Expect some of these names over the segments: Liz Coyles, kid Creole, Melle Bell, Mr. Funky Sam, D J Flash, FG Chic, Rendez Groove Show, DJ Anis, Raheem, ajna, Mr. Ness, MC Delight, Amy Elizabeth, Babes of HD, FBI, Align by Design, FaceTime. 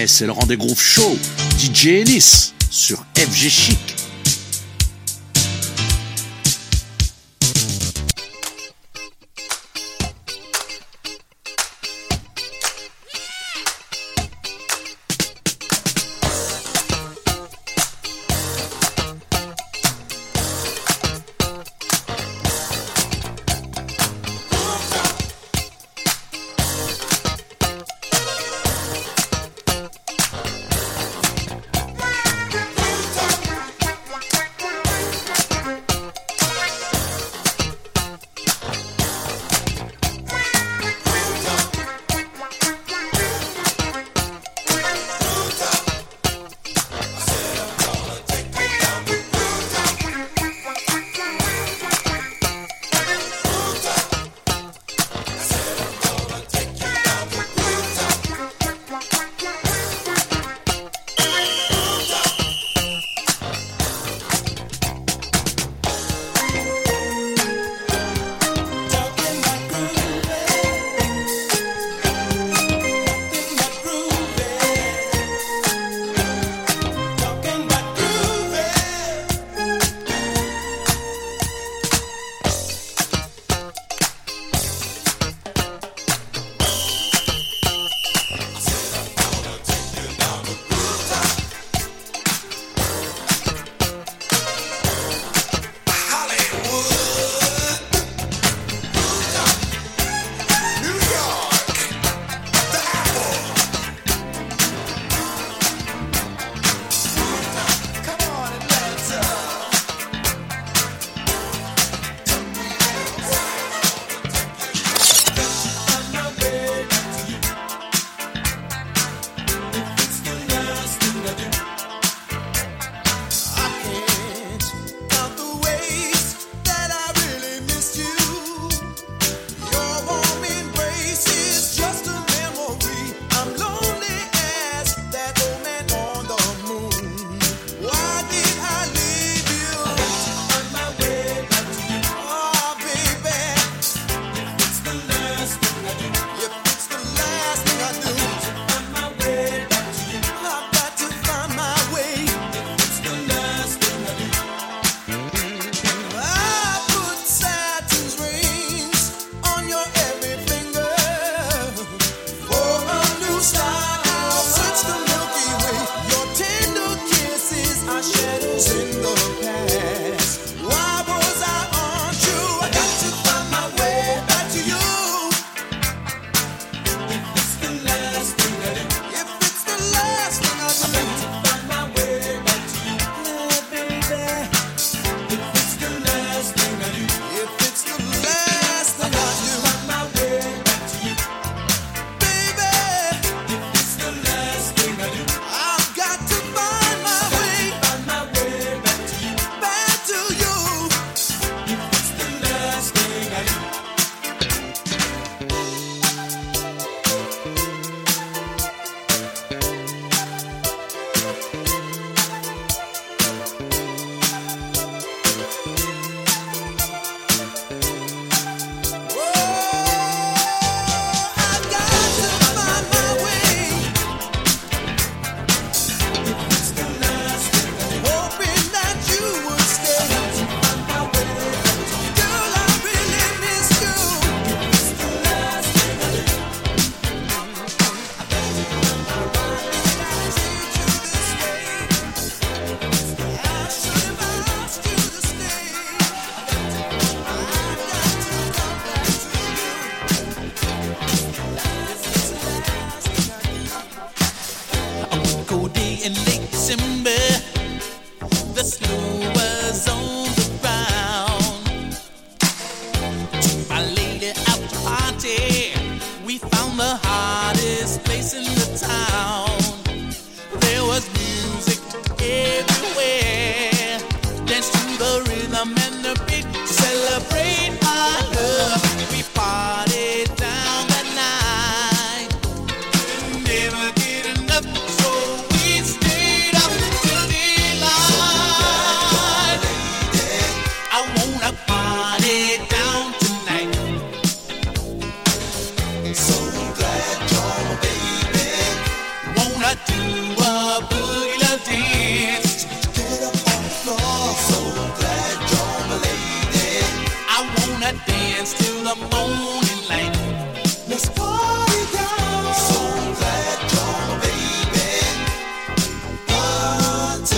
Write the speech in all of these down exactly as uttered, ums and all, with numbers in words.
mais c'est le Rendez Groove Show, D J Anis sur F G Chic. So glad you're my baby. Won't I do dance till the morning light. Let's party down. So glad you're baby. Party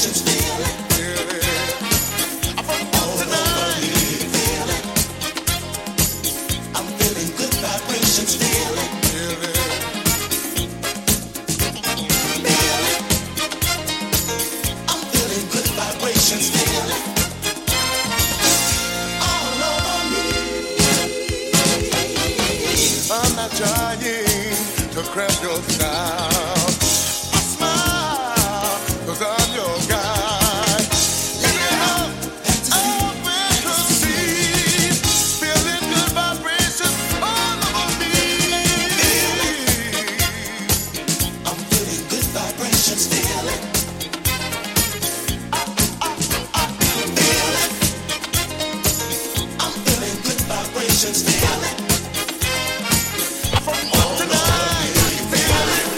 It's grab your style. I smile, cause I'm your guy. Let it up, open to see. Feeling good vibrations all over me. I'm feeling good vibrations, feel it. I, I, I, feel it. I'm feeling good vibrations, feel it. From up tonight, you feel it.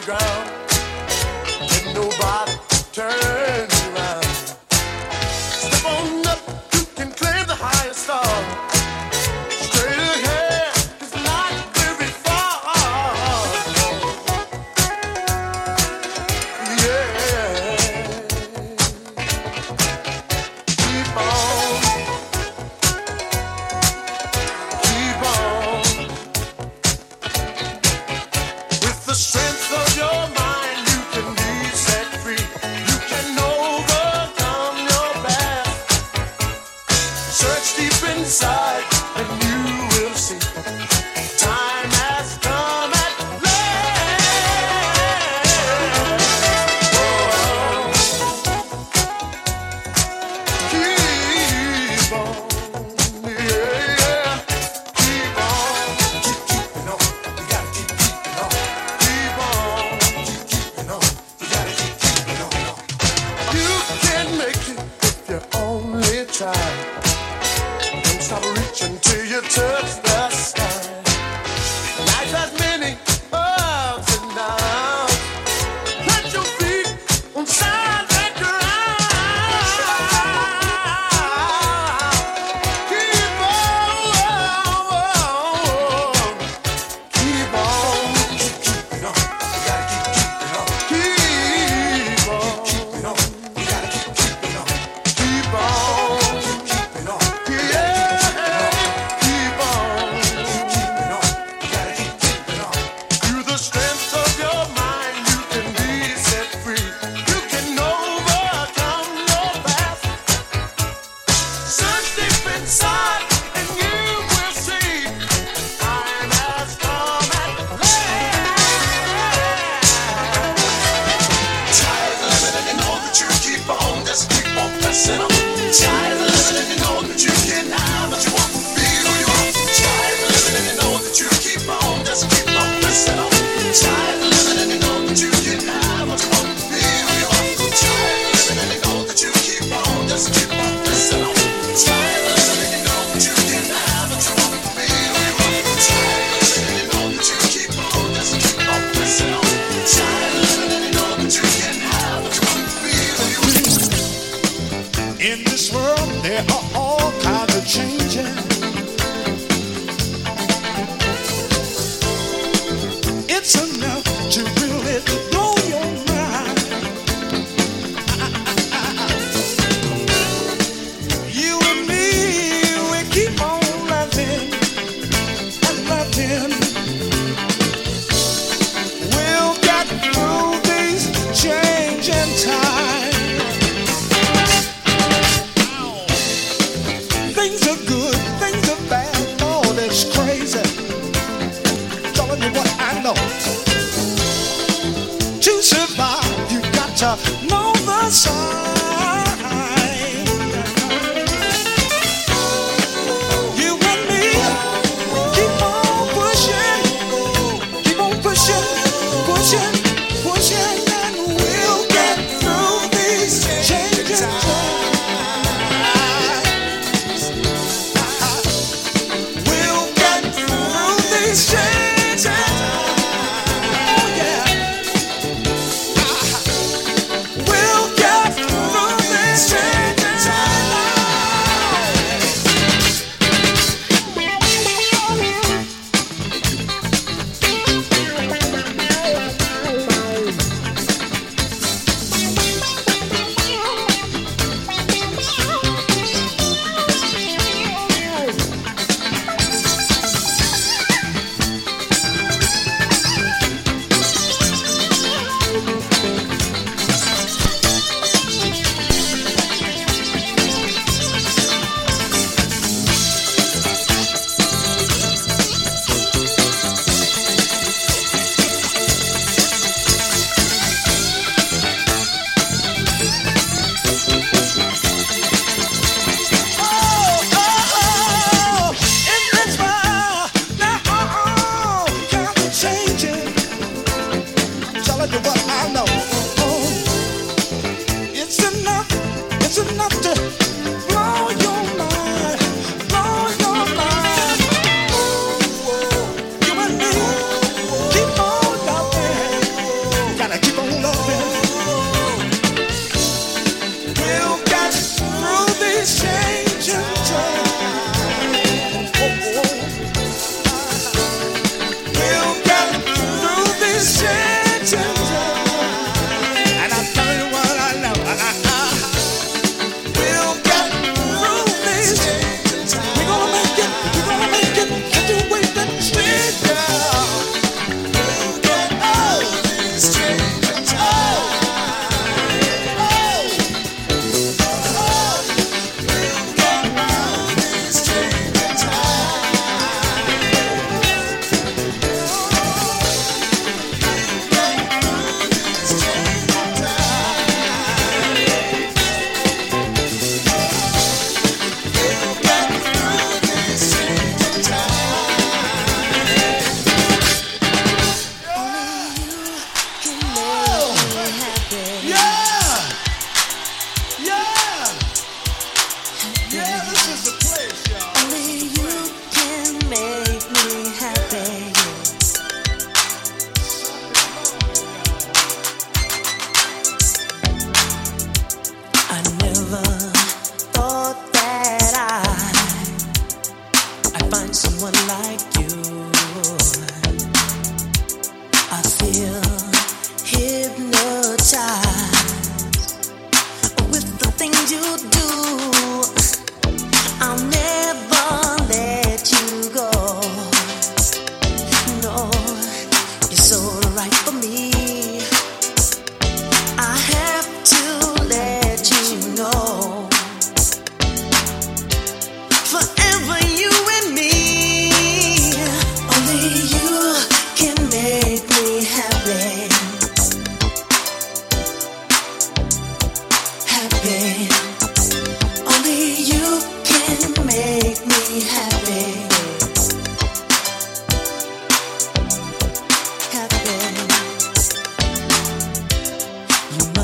playground, and nobody turns around. Step on up, you can claim the highest star.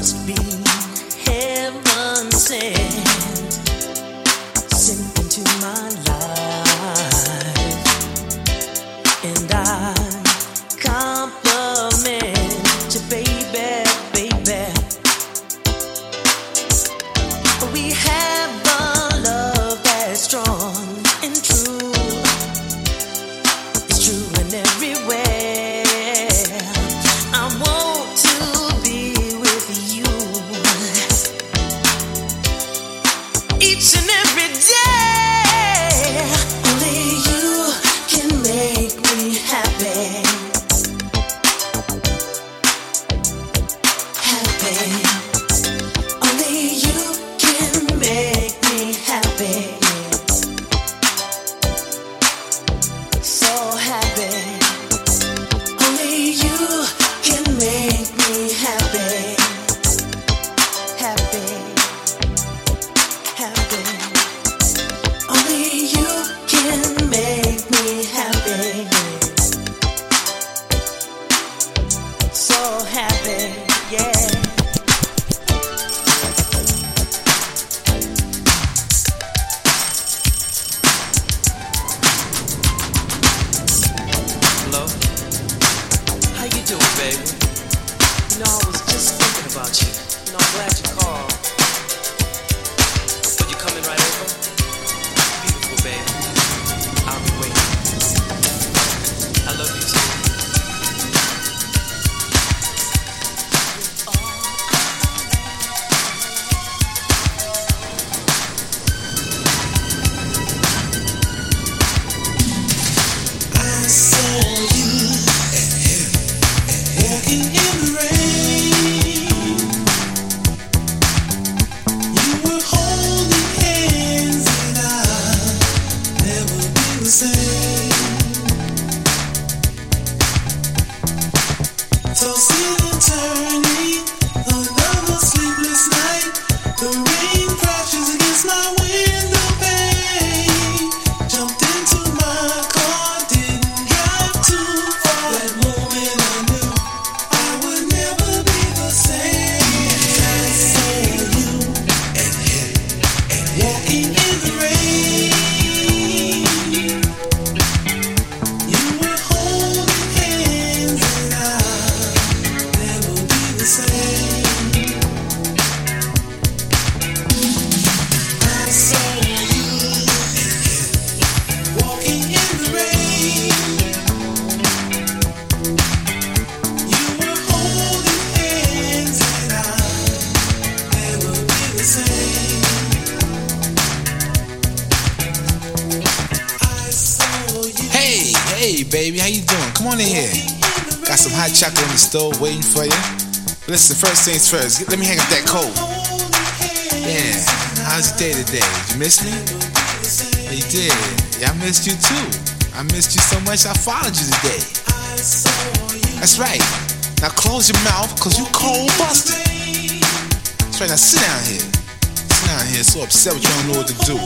must be heaven sent, sent into my life, and I compliment you, baby, baby. We have a love that's strong and true. It's true in every way. Waiting for you. Listen, first things first. Let me hang up that coat. Yeah, how's your day today? Did you miss me? You did. Yeah, I missed you too. I missed you so much I followed you today. That's right. Now close your mouth, cause you cold busted. That's right, now sit down here. Sit down here, so upset with you, don't know what to do.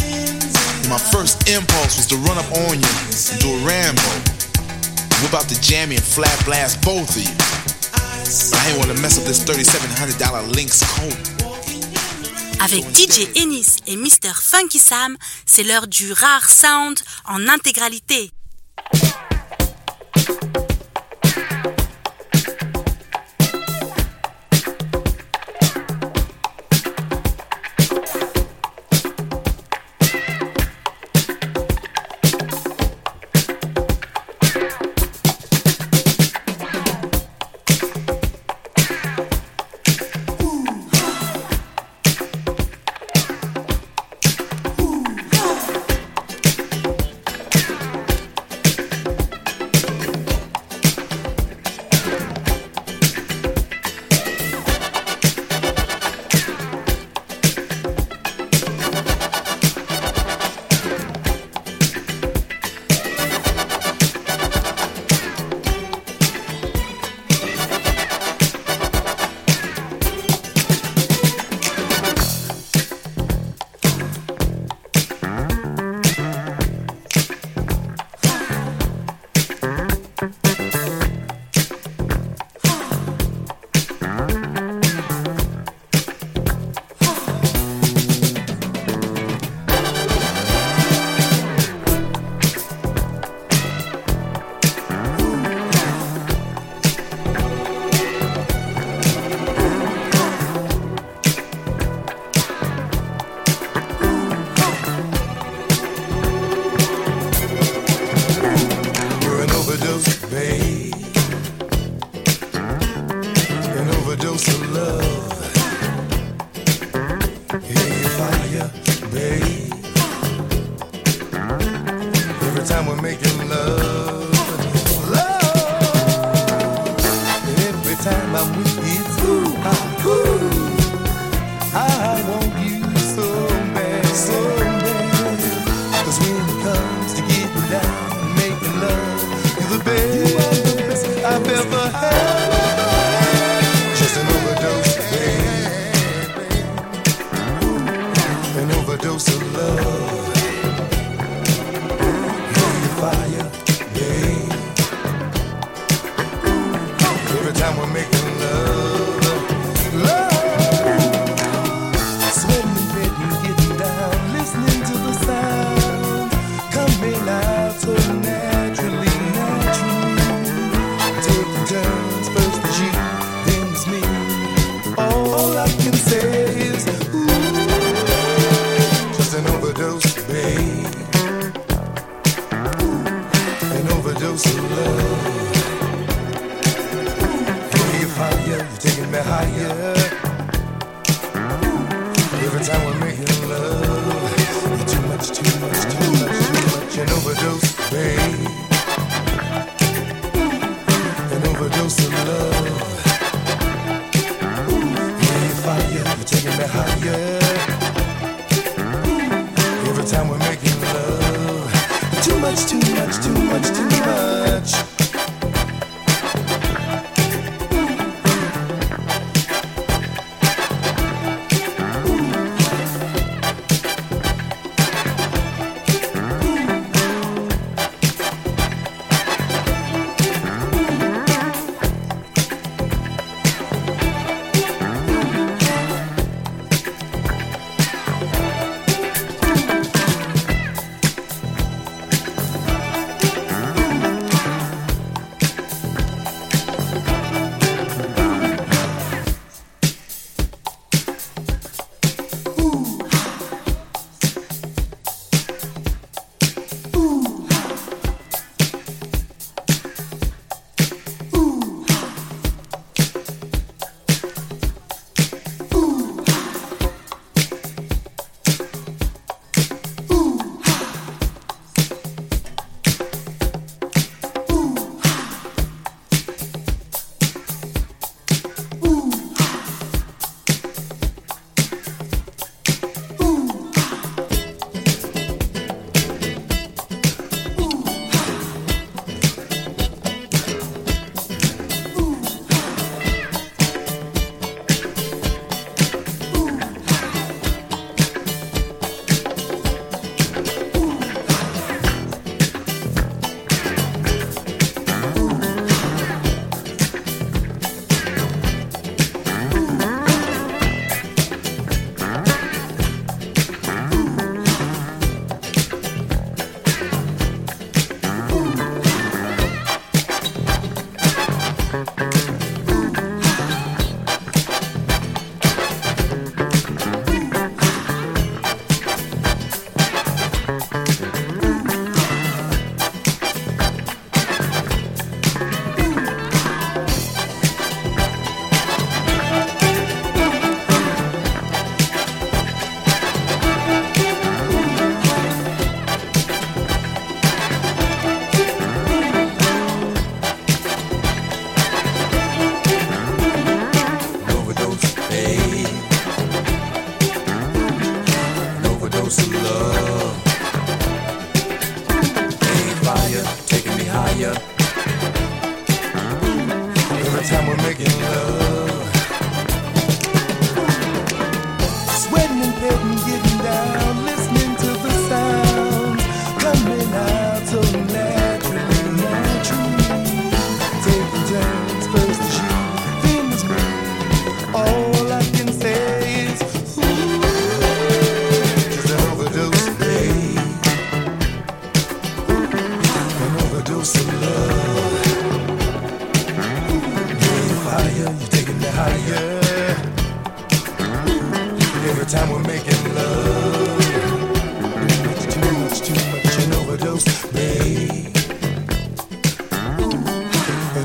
And my first impulse was to run up on you and do a Rambo. We're about to jam you and flat blast both of you. But I ain't wanna mess up this three thousand seven hundred dollars Lynx coat. Avec D J Anis et mister Funky Sam, c'est l'heure du rare sound en intégralité. An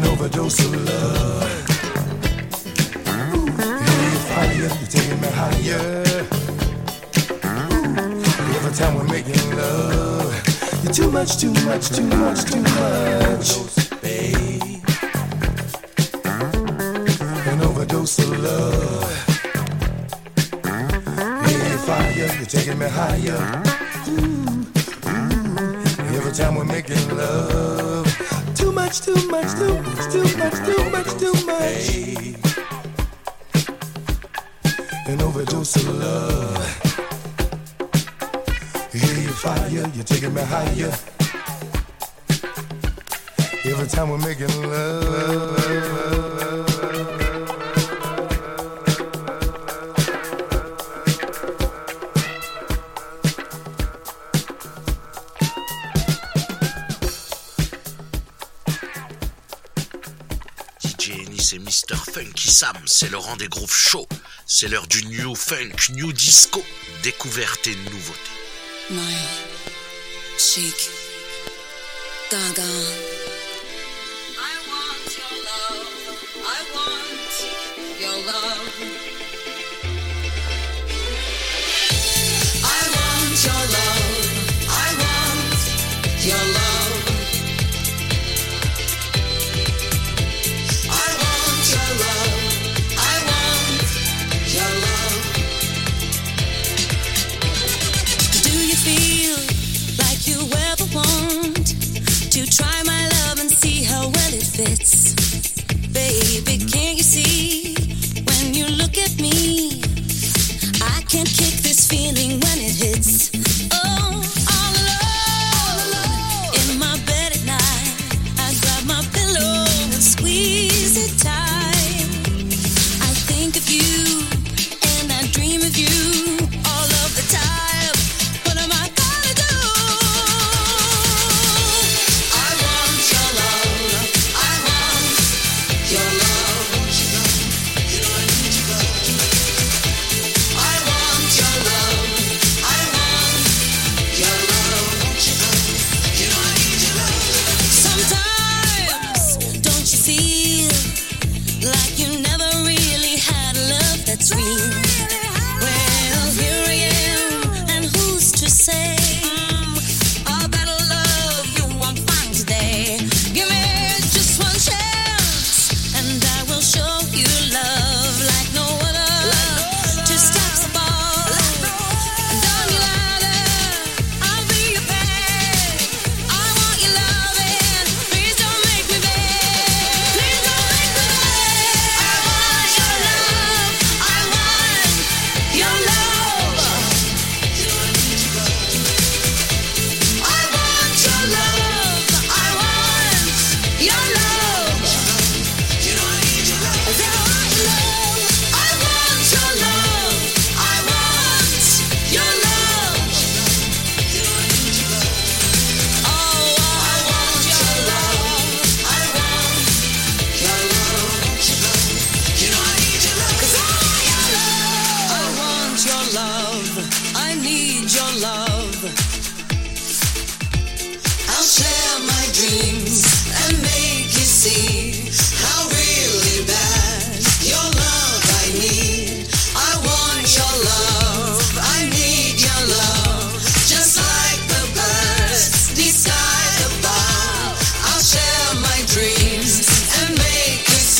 overdose of love. you're taking me higher. Mm. Every time we're making love, you're too much, too much, too much, too much, babe. An overdose of love. You're taking me higher. Ooh. Every time we're making love, too much, too much, too much, too much, too much, too much. An overdose of love. Hear you fire, you're taking me higher. Every time we're making love. Funky Sam, c'est le Rendez Groove Show. C'est l'heure du New Funk, New Disco, découverte et nouveauté. My chic, gaga. I want your love, I want your love. I want your love, I want your love. Baby, can't you see when you look at me? I can't kick this feeling when it hits. Oh, all alone in my bed at night, I grab my pillow and squeeze it tight. I think of you and I dream of you all of the time. What am I gonna do? I want your love. I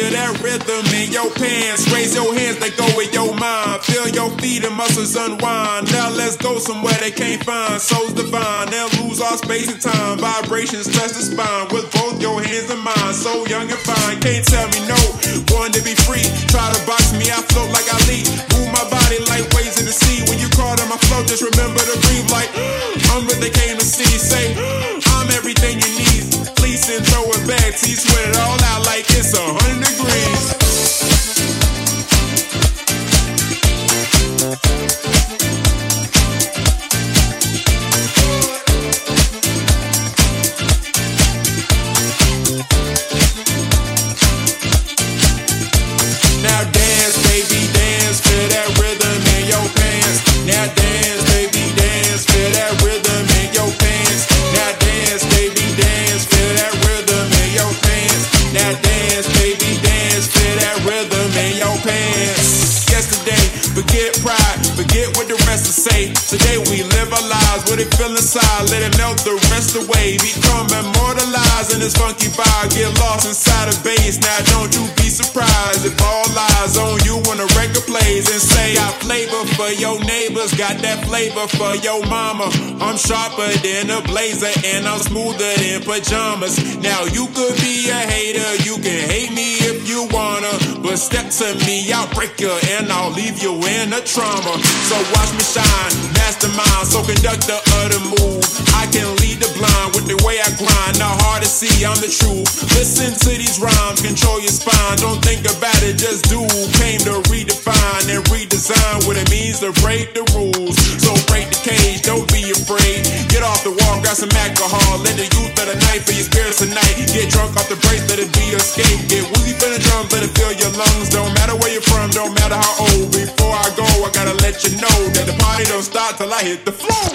feel that rhythm in your pants. Raise your hands, they go with your mind. Feel your feet and muscles unwind. Now let's go somewhere they can't find. Souls divine, they'll lose all space and time. Vibrations touch the spine with both your hands and mine. So young and fine, can't tell me no. Born to be free, try to box me, I float like Ali. Move my body like waves in the sea. When you call on my flow, just remember to breathe like I'm what they came to see. Say I'm everything you need. Please and throw it back. T sweat it all out like it's a hundred degrees. Now dance, baby, dance to that rhythm in your pants. Now dance, baby, dance to that rhythm in your pants. Now dance, baby, dance to that rhythm in your pants. Now dance, baby, dance to that rhythm in your pants. Yesterday, forget pride, forget what the rest will say. Today we live our lives, what it feel inside, let it melt the rest away. Become immortalized in this funky vibe, get lost inside the bass. Now don't you be surprised if all eyes on you when the record plays and say, got flavor for your neighbors, got that flavor for your mama. I'm sharper than a blazer and I'm smoother than pajamas. Now you could be a hater, you can hate me if you wanna, but step to me, I'll break you and I'll leave you in a trauma. So watch me shine, mastermind, so conduct the other move. I can lead the blind with the way I grind. Not hard to see, I'm the truth. Listen to these rhymes, control your spine. Don't think about it, just do. Came to redefine and redesign what it means to break the rules. So break the cage, don't be afraid. Get off the wall, got some alcohol. Let the youth of the night for your spirits tonight. Get drunk off the break, let it be escape. Get woozy for the drums, let it fill your lungs. Don't matter where you're from, don't matter how old. Before I go, I gotta let you know that the party don't stop till I hit the floor.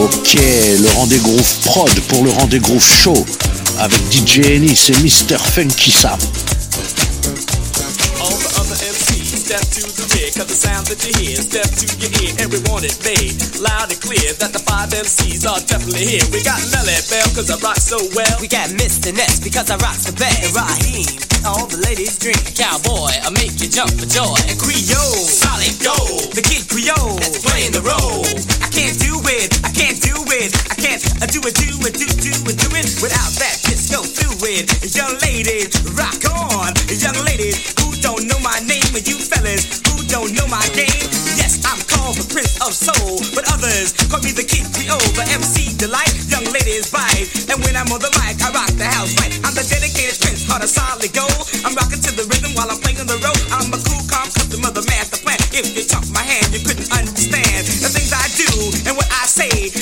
Ok, le Rendez Groove Prod pour le Rendez Groove Show avec D J Anis et mister Funky Sam. All the other M Cs step to the rear, cause the sound that you hear, step to your ear, everyone is made loud and clear that the five M Cs are definitely here. We got Melle Bell cause I rock so well. We got mister Ness because I rock so bad. And Raheem, all the ladies dream. Cowboy, I make you jump for joy. And Creole, solid gold. The kid Creole, that's playing the role. I can't do it, I can't do it. I can't I do it, do it, do, do it, do it. Without that, just go through it. Young ladies, rock on. Young ladies, who don't know my name? And you fellas, who don't know my game? Yes, I'm called the Prince of Soul, but others call me the Kid Creole, the M C Delight. Young ladies bite, and when I'm on the mic, I rock the house right. I'm the dedicated prince, heart of solid gold. I'm rocking to the rhythm while I'm playing on the road. I'm a cool, calm customer, the master plan. If you talk my hand, you couldn't understand the things I do and what I say.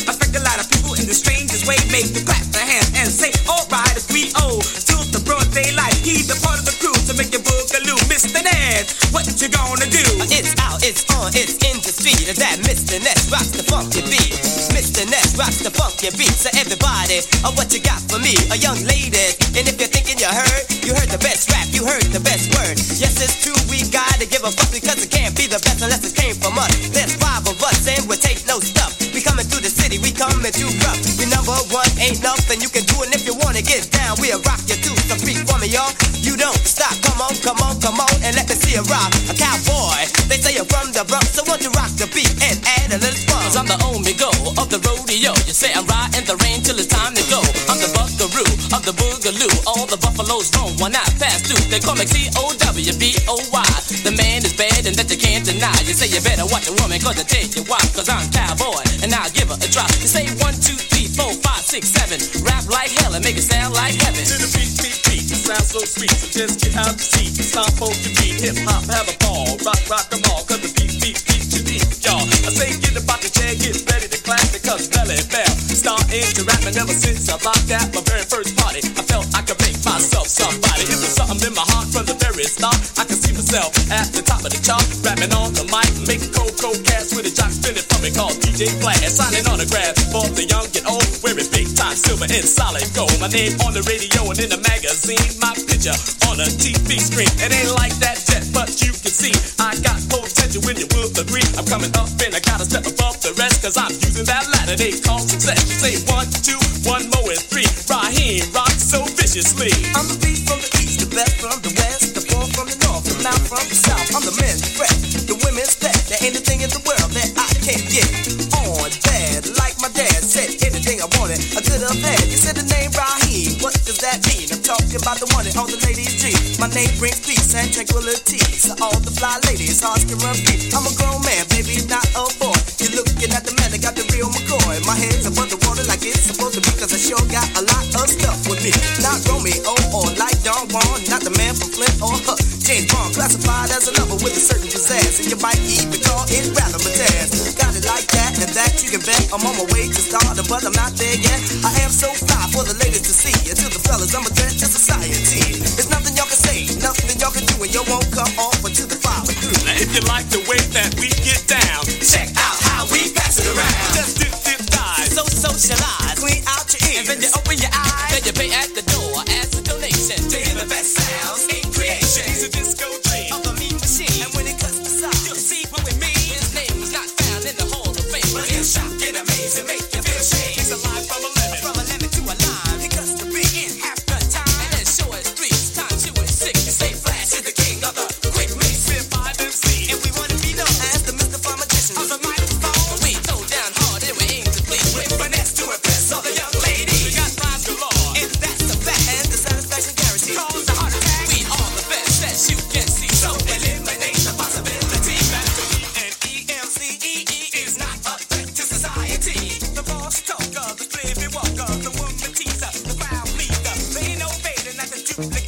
rocks the funky beat. So everybody, oh, what you got for me? A young lady. And if you're thinking you heard, you heard the best rap, you heard the best word. Yes, it's true, we gotta give a fuck, because it can't be the best unless it came from us. There's five of us and we'll take no stuff. We coming through the city, we coming through rough. We number one, ain't nothing you can do. And if you wanna get down, we'll rock you too. So free for me, y'all, you don't stop. Come on, come on, come on, and let me see you rock. A cowboy, they say you're from the Bronx, so won't you rock the beat and add a little fun? Cause I'm the only go of the rodeo. You say I'm riding the rain till it's time to go. I'm the buckaroo of the boogaloo. All the buffaloes roam when I pass through. They call me C O W B O Y. The man is bad and that you can't deny. You say you better watch a woman cause I take your wife. Cause I'm cowboy and I'll give her a drop. You say one, two, three, four, five, six, seven. Rap like hell and make it sound like heaven. To the beat, beat, beat. It sounds so sweet. So just get out the seat. Stop on your beat. Hip hop, have a ball. Rock, rock them all. Cause the beat, beat, beat you need, y'all. I say get about the chair, get ready to clap. Because Melle Bell started into rapping ever since I locked at my very first party. I felt I could make myself somebody. It was something in my heart from the very start. I could see myself at the top of the chart, rapping on the mic, making cold, cold cash with a jock spinning for me called D J Flash. Signing autographs for the young and old, wearing big time silver and solid gold. My name on the radio and in the magazine, my picture on a T V screen. It ain't like that yet, but you can see I got potential when you will agree. I'm coming up and I gotta step above the rest, cause I'm using that ladder they call success. Say one, two, one more and three. Raheem rocks so viciously. I'm the beast from the east, the best from the west, the poor from the north, the mouth from the south. I'm the men's breath, the women's pet. There ain't a thing in the world that I can't get on. Dad, like my dad said, anything I wanted I could have had. You said the name Raheem, what does that mean? I'm talking about the one that all the ladies dream. My name brings peace and tranquility, so all the fly ladies hearts can run beat. I'm a grown man, baby, not a boy. You're looking at the man that got the real McCoy. My head's above the water like it's supposed to be, cause I sure got a lot of stuff with me. Not Romeo or like Don Juan, not the man from Flint or Huck. James Bond, classified as a lover with a certain pizzazz, and you might even call it razzmatazz. Got it like that, and that you can bet. I'm on my way to stardom, but I'm not there yet. I am so fly for the ladies to see, and to the fellas I'm a threat to society. There's nothing y'all can say, nothing y'all can do, and you won't come off until the fire is through. Now if you like the way that we get down, check out how we pass it around. Just dip, dip, dive, so socialize. Clean out your ears, and then you open your eyes. Then you pay at the door as a donation. To hear the best sounds in creation. It's a disco dream of a mean machine. And when it cuts the side, you'll see what we mean. His name was not found in the Hall of Fame, but he'll shock and amaze and make you feel shame. He's alive from a lemon, from a lemon to a lime. He cuts the beat in half the time, and then show us three times two and six. You say Flash is the king of the quick mix. We're five M C, and we want to be known as the Mister Pharmacist of the mic. Thank you.